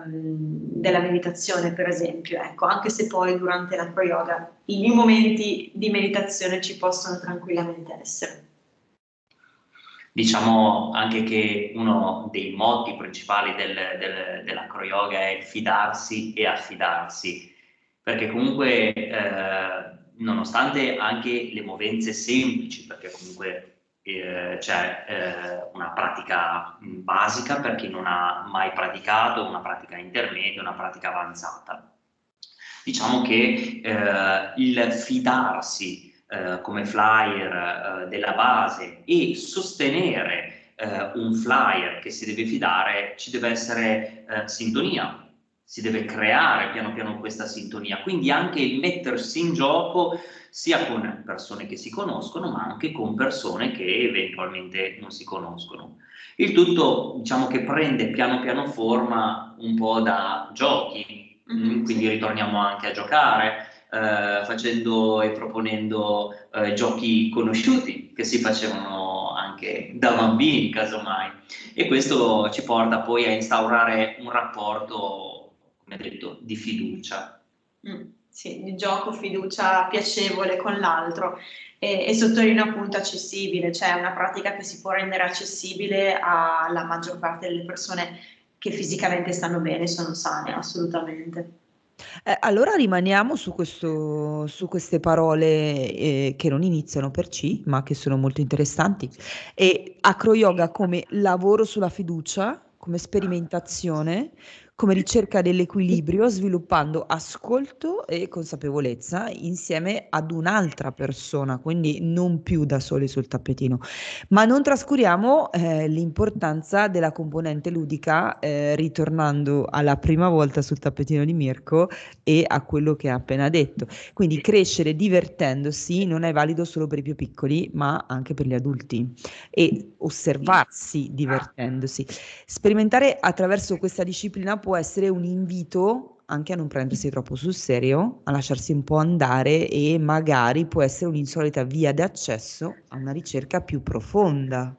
della meditazione, per esempio, ecco, anche se poi durante l'acroyoga i momenti di meditazione ci possono tranquillamente essere. Diciamo anche che uno dei motti principali dell'acroyoga è fidarsi e affidarsi, perché comunque nonostante anche le movenze semplici, perché comunque c'è una pratica basica per chi non ha mai praticato, una pratica intermedia, una pratica avanzata. Diciamo che il fidarsi come flyer della base e sostenere un flyer che si deve fidare, ci deve essere sintonia, si deve creare piano piano questa sintonia, quindi anche il mettersi in gioco sia con persone che si conoscono ma anche con persone che eventualmente non si conoscono. Il tutto, diciamo, che prende piano piano forma un po' da giochi, quindi ritorniamo anche a giocare, facendo e proponendo giochi conosciuti che si facevano anche da bambini, casomai, e questo ci porta poi a instaurare un rapporto, come detto, di fiducia. Sì, di gioco, fiducia piacevole con l'altro e sottolineo appunto accessibile, cioè una pratica che si può rendere accessibile alla maggior parte delle persone che fisicamente stanno bene, sono sane, assolutamente. Allora rimaniamo su queste parole che non iniziano per C, ma che sono molto interessanti. E acroyoga come lavoro sulla fiducia, come sperimentazione, come ricerca dell'equilibrio, sviluppando ascolto e consapevolezza insieme ad un'altra persona, quindi non più da soli sul tappetino. Ma non trascuriamo l'importanza della componente ludica, ritornando alla prima volta sul tappetino di Mirko e a quello che ha appena detto. Quindi crescere divertendosi non è valido solo per i più piccoli, ma anche per gli adulti, e osservarsi divertendosi. Sperimentare attraverso questa disciplina può essere un invito anche a non prendersi troppo sul serio, a lasciarsi un po' andare, e magari può essere un'insolita via d'accesso a una ricerca più profonda.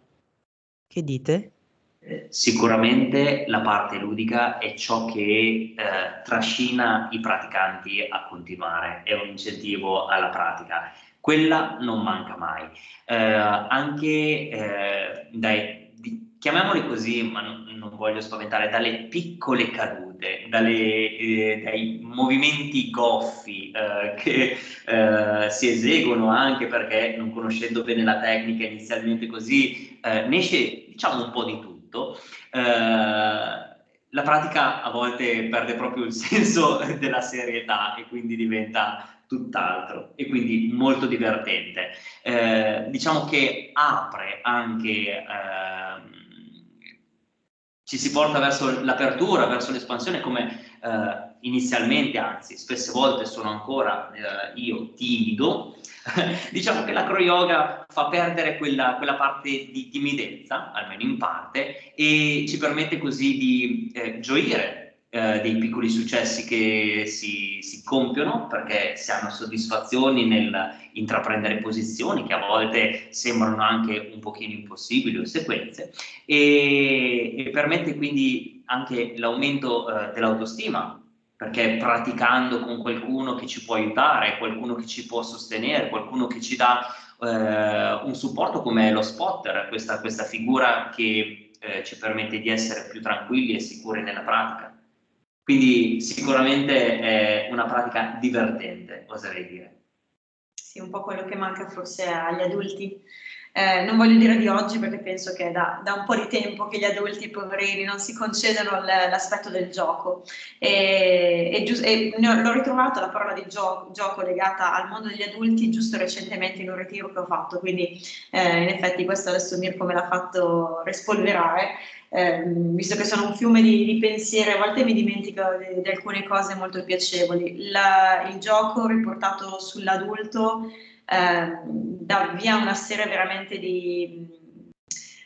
Che dite? Sicuramente la parte ludica è ciò che trascina i praticanti a continuare, è un incentivo alla pratica, quella non manca mai. Chiamiamoli così, ma non voglio spaventare, dalle piccole cadute, dai movimenti goffi che si eseguono, anche perché non conoscendo bene la tecnica inizialmente così, ne esce diciamo un po' di tutto. La pratica a volte perde proprio il senso della serietà e quindi diventa tutt'altro, e quindi molto divertente. Diciamo che apre anche, ci si porta verso l'apertura, verso l'espansione, come inizialmente, anzi spesse volte sono ancora io timido. Diciamo che l'acroyoga fa perdere quella parte di timidezza, almeno in parte, e ci permette così di gioire dei piccoli successi che si compiono, perché si hanno soddisfazioni nel intraprendere posizioni che a volte sembrano anche un pochino impossibili, o sequenze, e permette quindi anche l'aumento dell'autostima, perché praticando con qualcuno che ci può aiutare, qualcuno che ci può sostenere, qualcuno che ci dà un supporto, come lo spotter, questa figura che ci permette di essere più tranquilli e sicuri nella pratica. Quindi sicuramente è una pratica divertente, oserei dire. Sì, un po' quello che manca forse agli adulti. Non voglio dire di oggi, perché penso che da un po' di tempo che gli adulti poverini non si concedono l'aspetto del gioco, e l'ho ritrovato la parola di gioco legata al mondo degli adulti giusto recentemente in un ritiro che ho fatto, quindi in effetti questo adesso Mirko me l'ha fatto rispolverare. Visto che sono un fiume di pensieri, a volte mi dimentico di alcune cose molto piacevoli. Il gioco riportato sull'adulto dà via una serie veramente di,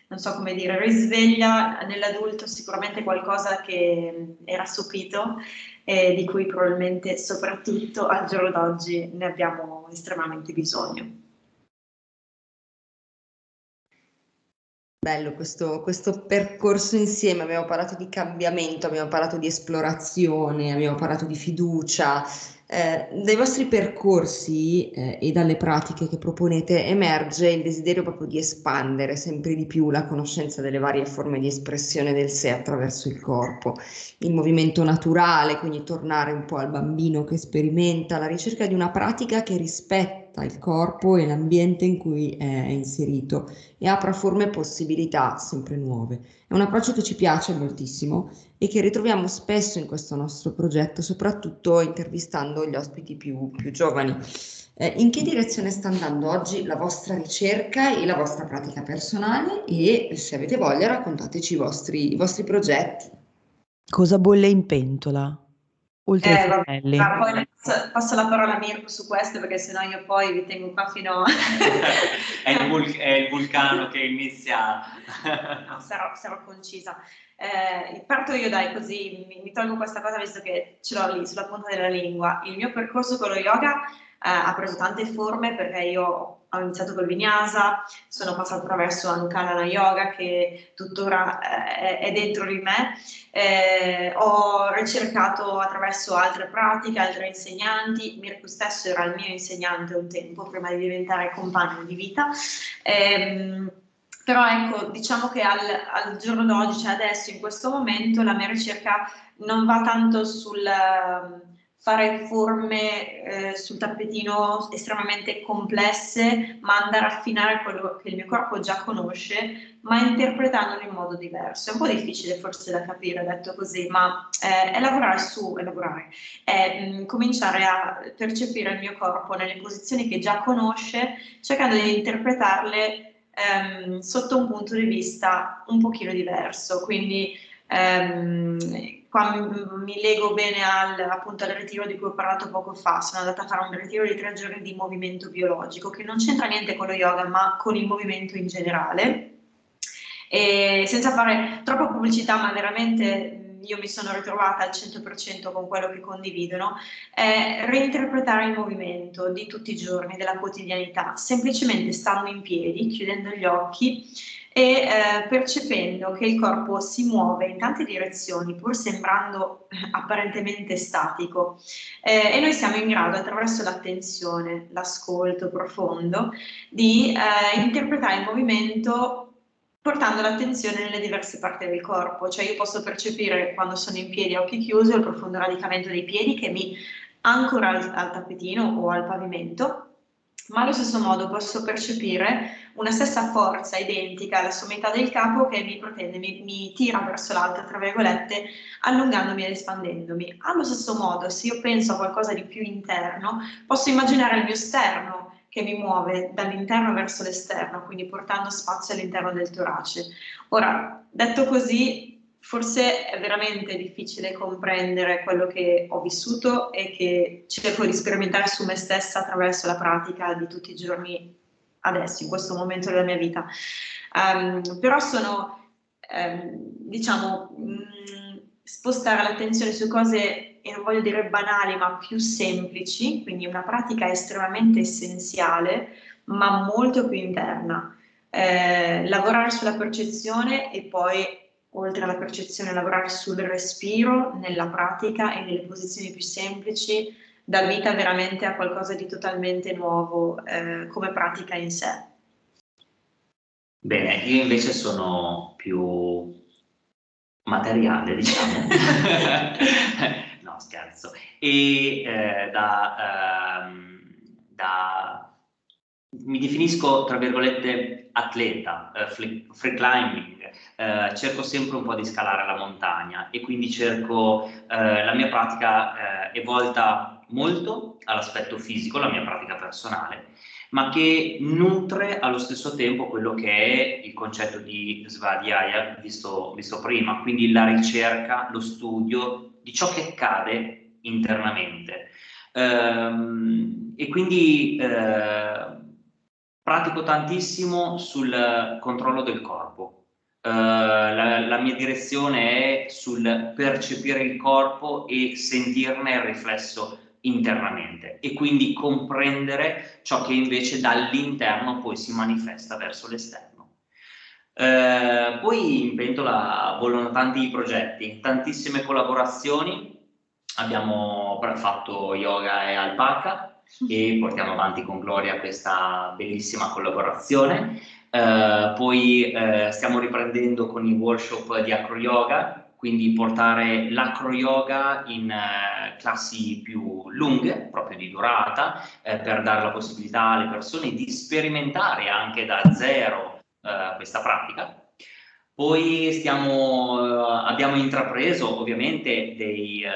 non so come dire, risveglia nell'adulto sicuramente qualcosa che era sopito e di cui probabilmente soprattutto al giorno d'oggi ne abbiamo estremamente bisogno. Bello questo percorso insieme. Abbiamo parlato di cambiamento, abbiamo parlato di esplorazione, abbiamo parlato di fiducia. Dai vostri percorsi e dalle pratiche che proponete emerge il desiderio proprio di espandere sempre di più la conoscenza delle varie forme di espressione del sé attraverso il corpo, il movimento naturale, quindi tornare un po' al bambino che sperimenta, la ricerca di una pratica che rispetta il corpo e l'ambiente in cui è inserito e apra forme e possibilità sempre nuove. È un approccio che ci piace moltissimo e che ritroviamo spesso in questo nostro progetto, soprattutto intervistando gli ospiti più giovani. In che direzione sta andando oggi la vostra ricerca e la vostra pratica personale, e se avete voglia raccontateci i vostri progetti. Cosa bolle in pentola? Ma poi passo la parola a Mirko su questo, perché sennò io poi vi tengo qua fino a... è il vulcano che inizia. No, sarò concisa. Parto io, dai, così mi tolgo questa cosa visto che ce l'ho lì sulla punta della lingua. Il mio percorso con lo yoga ha preso tante forme, perché io ho iniziato col vinyasa, sono passata attraverso Ankhana Yoga, che tuttora è dentro di me, ho ricercato attraverso altre pratiche, altri insegnanti. Mirko stesso era il mio insegnante un tempo, prima di diventare compagno di vita, però ecco, diciamo che al giorno d'oggi, cioè adesso, in questo momento, la mia ricerca non va tanto sul... fare forme sul tappetino estremamente complesse, ma andare a affinare quello che il mio corpo già conosce, ma interpretandolo in modo diverso. È un po' difficile forse da capire, detto così, ma è cominciare a percepire il mio corpo nelle posizioni che già conosce, cercando di interpretarle sotto un punto di vista un pochino diverso. Quindi qua mi lego bene appunto al ritiro di cui ho parlato poco fa. Sono andata a fare un ritiro di 3 giorni di movimento biologico, che non c'entra niente con lo yoga, ma con il movimento in generale. E senza fare troppa pubblicità, ma veramente io mi sono ritrovata al 100% con quello che condividono, è reinterpretare il movimento di tutti i giorni, della quotidianità, semplicemente stando in piedi, chiudendo gli occhi, e percependo che il corpo si muove in tante direzioni pur sembrando apparentemente statico, e noi siamo in grado attraverso l'attenzione, l'ascolto profondo di interpretare il movimento portando l'attenzione nelle diverse parti del corpo, cioè io posso percepire quando sono in piedi a occhi chiusi il profondo radicamento dei piedi che mi ancora al tappetino o al pavimento, ma allo stesso modo posso percepire una stessa forza identica alla sommità del capo che mi protende, mi tira verso l'alto, tra virgolette, allungandomi ed espandendomi. Allo stesso modo, se io penso a qualcosa di più interno, posso immaginare il mio esterno che mi muove dall'interno verso l'esterno, quindi portando spazio all'interno del torace. Ora, detto così, forse è veramente difficile comprendere quello che ho vissuto e che cerco di sperimentare su me stessa attraverso la pratica di tutti i giorni adesso, in questo momento della mia vita. Però sono, spostare l'attenzione su cose, e non voglio dire banali, ma più semplici, quindi una pratica estremamente essenziale, ma molto più interna. Lavorare sulla percezione e poi, oltre alla percezione, lavorare sul respiro nella pratica e nelle posizioni più semplici dà vita veramente a qualcosa di totalmente nuovo come pratica in sé. Bene, io invece sono più materiale, diciamo. No, scherzo. E mi definisco, tra virgolette, atleta, free climbing, cerco sempre un po' di scalare la montagna e quindi cerco, la mia pratica è volta molto all'aspetto fisico, la mia pratica personale, ma che nutre allo stesso tempo quello che è il concetto di Svādhyāya, visto prima, quindi la ricerca, lo studio di ciò che accade internamente. E quindi pratico tantissimo sul controllo del corpo, la mia direzione è sul percepire il corpo e sentirne il riflesso internamente e quindi comprendere ciò che invece dall'interno poi si manifesta verso l'esterno. Poi in pentola volano tanti progetti, tantissime collaborazioni, abbiamo fatto yoga e alpaca, e portiamo avanti con Gloria questa bellissima collaborazione, poi stiamo riprendendo con i workshop di AcroYoga, quindi portare l'AcroYoga in classi più lunghe, proprio di durata, per dare la possibilità alle persone di sperimentare anche da zero questa pratica. Poi abbiamo intrapreso ovviamente dei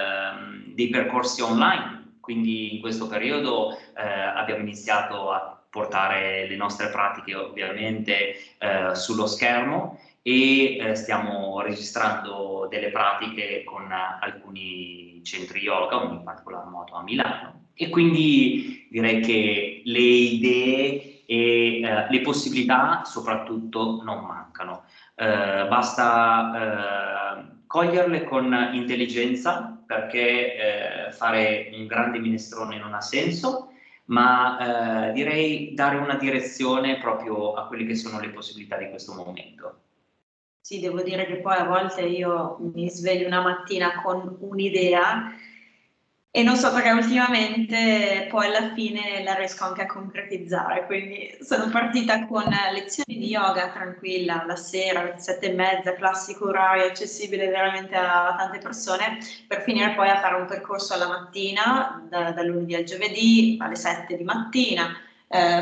percorsi online. Quindi in questo periodo abbiamo iniziato a portare le nostre pratiche ovviamente sullo schermo e stiamo registrando delle pratiche con alcuni centri yoga, in particolar modo a Milano. E quindi direi che le idee e le possibilità soprattutto non mancano. Basta coglierle con intelligenza, perché fare un grande minestrone non ha senso, ma direi dare una direzione proprio a quelle che sono le possibilità di questo momento. Sì, devo dire che poi a volte io mi sveglio una mattina con un'idea e non so perché ultimamente poi alla fine la riesco anche a concretizzare, quindi sono partita con lezioni di yoga tranquilla, la sera alle 7:30, classico orario accessibile veramente a tante persone, per finire poi a fare un percorso alla mattina, dal lunedì al giovedì alle 7 di mattina,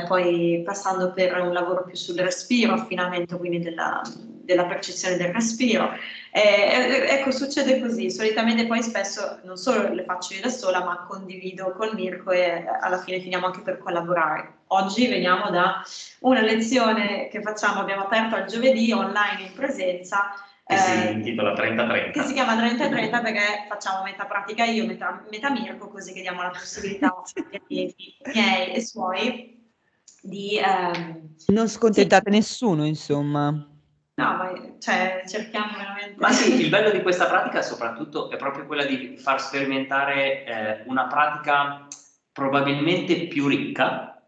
poi passando per un lavoro più sul respiro, affinamento quindi della percezione del respiro, ecco, succede così solitamente. Poi spesso non solo le faccio io da sola, ma condivido con Mirko e alla fine finiamo anche per collaborare. Oggi veniamo da una lezione che facciamo, abbiamo aperto al giovedì online in presenza, che si intitola 30-30. Che si chiama 30-30 perché facciamo metà pratica io, metà Mirko, così che diamo la possibilità ai miei e suoi di... non scontentate nessuno, insomma. No, ma cioè, cerchiamo veramente... Ma sì, il bello di questa pratica soprattutto è proprio quella di far sperimentare una pratica probabilmente più ricca,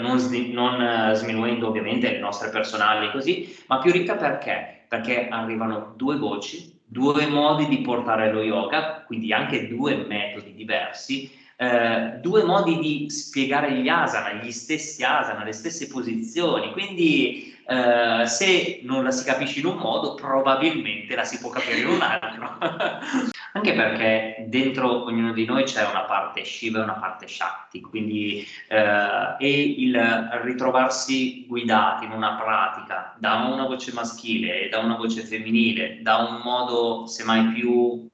non sminuendo ovviamente le nostre personali così, ma più ricca perché? Perché arrivano due voci, due modi di portare lo yoga, quindi anche due metodi diversi, due modi di spiegare gli asana, gli stessi asana, le stesse posizioni, quindi se non la si capisce in un modo probabilmente la si può capire in un altro. Anche perché dentro ognuno di noi c'è una parte Shiva e una parte Shakti, quindi e il ritrovarsi guidati in una pratica da una voce maschile e da una voce femminile, da un modo semmai più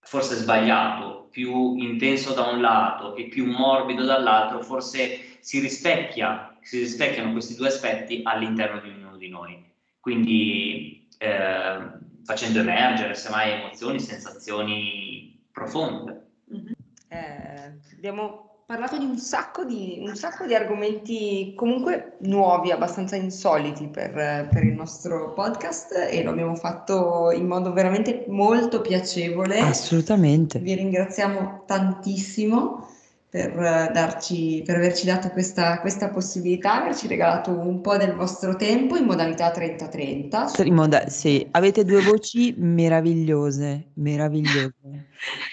forse sbagliato, più intenso da un lato e più morbido dall'altro, forse si rispecchiano questi due aspetti all'interno di ognuno di noi. Quindi facendo emergere semmai emozioni, sensazioni profonde. Mm-hmm. Abbiamo parlato di un sacco di argomenti comunque nuovi, abbastanza insoliti per il nostro podcast, e lo abbiamo fatto in modo veramente molto piacevole. Assolutamente. Vi ringraziamo tantissimo per averci dato questa possibilità, averci regalato un po' del vostro tempo in modalità 30-30. Sì, avete due voci meravigliose.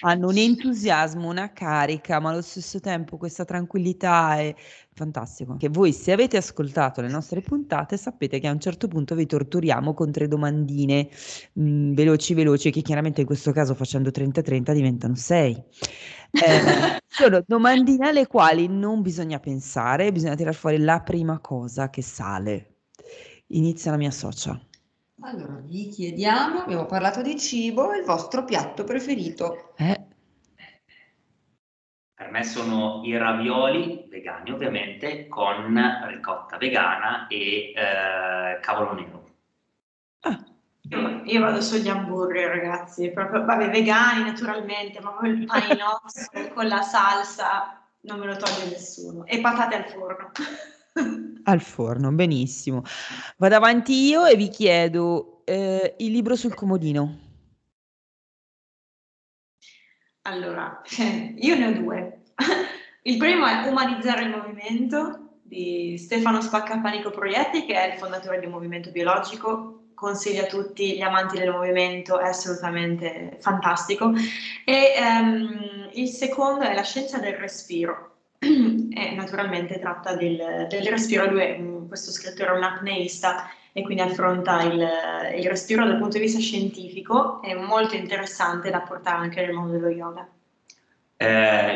Hanno un entusiasmo, una carica, ma allo stesso tempo questa tranquillità è fantastico. Che voi, se avete ascoltato le nostre puntate, sapete che a un certo punto vi torturiamo con tre domandine veloci, che chiaramente in questo caso facendo 30-30 diventano 6. Sono domandine alle quali non bisogna pensare, bisogna tirar fuori la prima cosa che sale. Inizia la mia socia. Allora, vi chiediamo, abbiamo parlato di cibo, il vostro piatto preferito. Per me sono i ravioli vegani, ovviamente, con ricotta vegana e cavolo nero. Io vado sugli hamburger, ragazzi, proprio, vabbè, vegani naturalmente, ma poi il paninozzo con la salsa non me lo toglie nessuno, e patate al forno. Al forno, benissimo. Vado avanti io e vi chiedo il libro sul comodino. Allora, io ne ho due. Il primo è Umanizzare il movimento di Stefano Spaccapanico Proietti, che è il fondatore di un movimento biologico. Consiglio a tutti gli amanti del movimento, è assolutamente fantastico. E il secondo è La scienza del respiro. E naturalmente tratta del respiro. Lui è questo scrittore, un apneista, e quindi affronta il respiro dal punto di vista scientifico, è molto interessante da portare anche nel mondo dello yoga.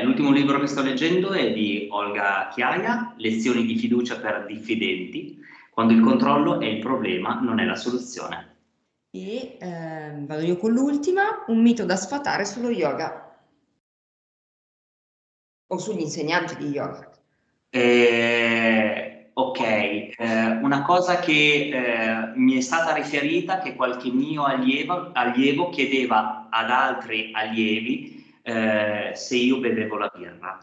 L'ultimo libro che sto leggendo è di Olga Chiaia, Lezioni di fiducia per diffidenti, quando il controllo è il problema, non è la soluzione. E vado io con l'ultima, un mito da sfatare sullo yoga. O sugli insegnanti di yoga. Una cosa che mi è stata riferita, che qualche mio allievo chiedeva ad altri allievi se io bevevo la birra.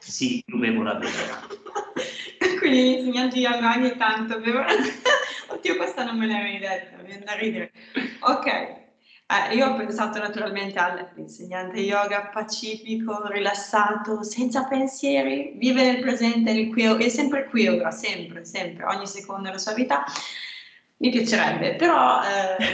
Sì, io bevo la birra. Quindi gli insegnanti di yoga ogni tanto bevono la birra. Oddio, questa non me l'avevi detta, mi viene da ridere. Ok. Io ho pensato naturalmente all'insegnante yoga pacifico, rilassato, senza pensieri, vive nel presente, è sempre qui ora, sempre, ogni secondo della sua vita. Mi piacerebbe, però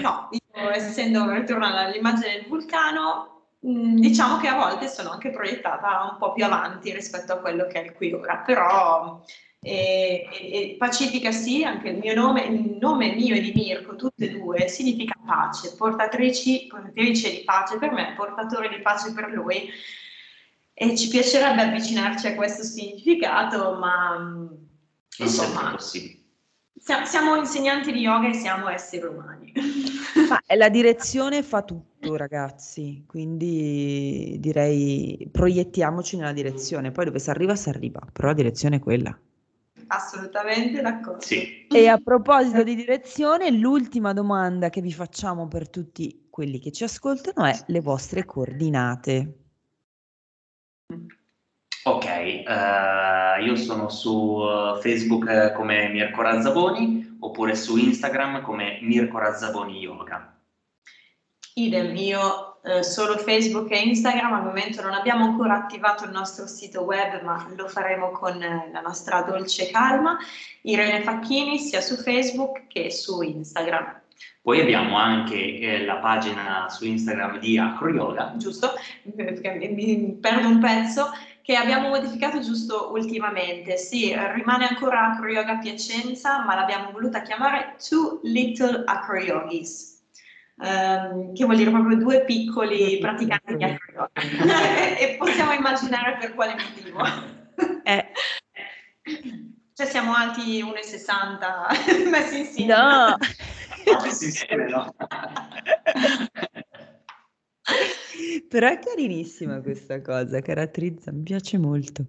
no, io essendo ritornata all'immagine del vulcano, diciamo che a volte sono anche proiettata un po' più avanti rispetto a quello che è il qui ora, però... E pacifica sì, anche il mio nome, il nome mio e di Mirko, tutte e due, significa pace, portatrice di pace per me, portatore di pace per lui, e ci piacerebbe avvicinarci a questo significato, ma insomma siamo insegnanti di yoga e siamo esseri umani. La direzione fa tutto, ragazzi, quindi direi proiettiamoci nella direzione, poi dove si arriva, però la direzione è quella. Assolutamente d'accordo. Sì. E a proposito di direzione, l'ultima domanda che vi facciamo per tutti quelli che ci ascoltano è le vostre coordinate. Ok, io sono su Facebook come Mirko Razzaboni, oppure su Instagram come Mirko Razzaboni Yoga. Idem, io solo Facebook e Instagram, al momento non abbiamo ancora attivato il nostro sito web, ma lo faremo con la nostra dolce calma. Irene Facchini sia su Facebook che su Instagram. Poi abbiamo anche la pagina su Instagram di AcroYoga. Giusto, perché mi perdo un pezzo, che abbiamo modificato giusto ultimamente. Sì, rimane ancora AcroYoga Piacenza, ma l'abbiamo voluta chiamare Two Little AcroYogis. Che vuol dire proprio due piccoli praticanti di acroyoga e possiamo immaginare per quale motivo. Cioè siamo alti 1,60 messi insieme. No, messi insieme no. Però è carinissima questa cosa, caratterizza, mi piace molto.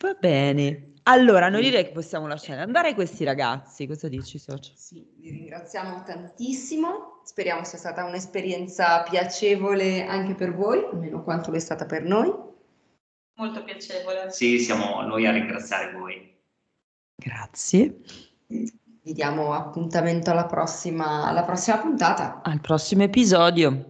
Va bene. Allora, noi direi che possiamo lasciare andare questi ragazzi, cosa dici socio? Sì, vi ringraziamo tantissimo, speriamo sia stata un'esperienza piacevole anche per voi, almeno quanto l'è stata per noi. Molto piacevole. Sì, siamo noi a ringraziare voi. Grazie. Vi diamo appuntamento alla prossima puntata. Al prossimo episodio.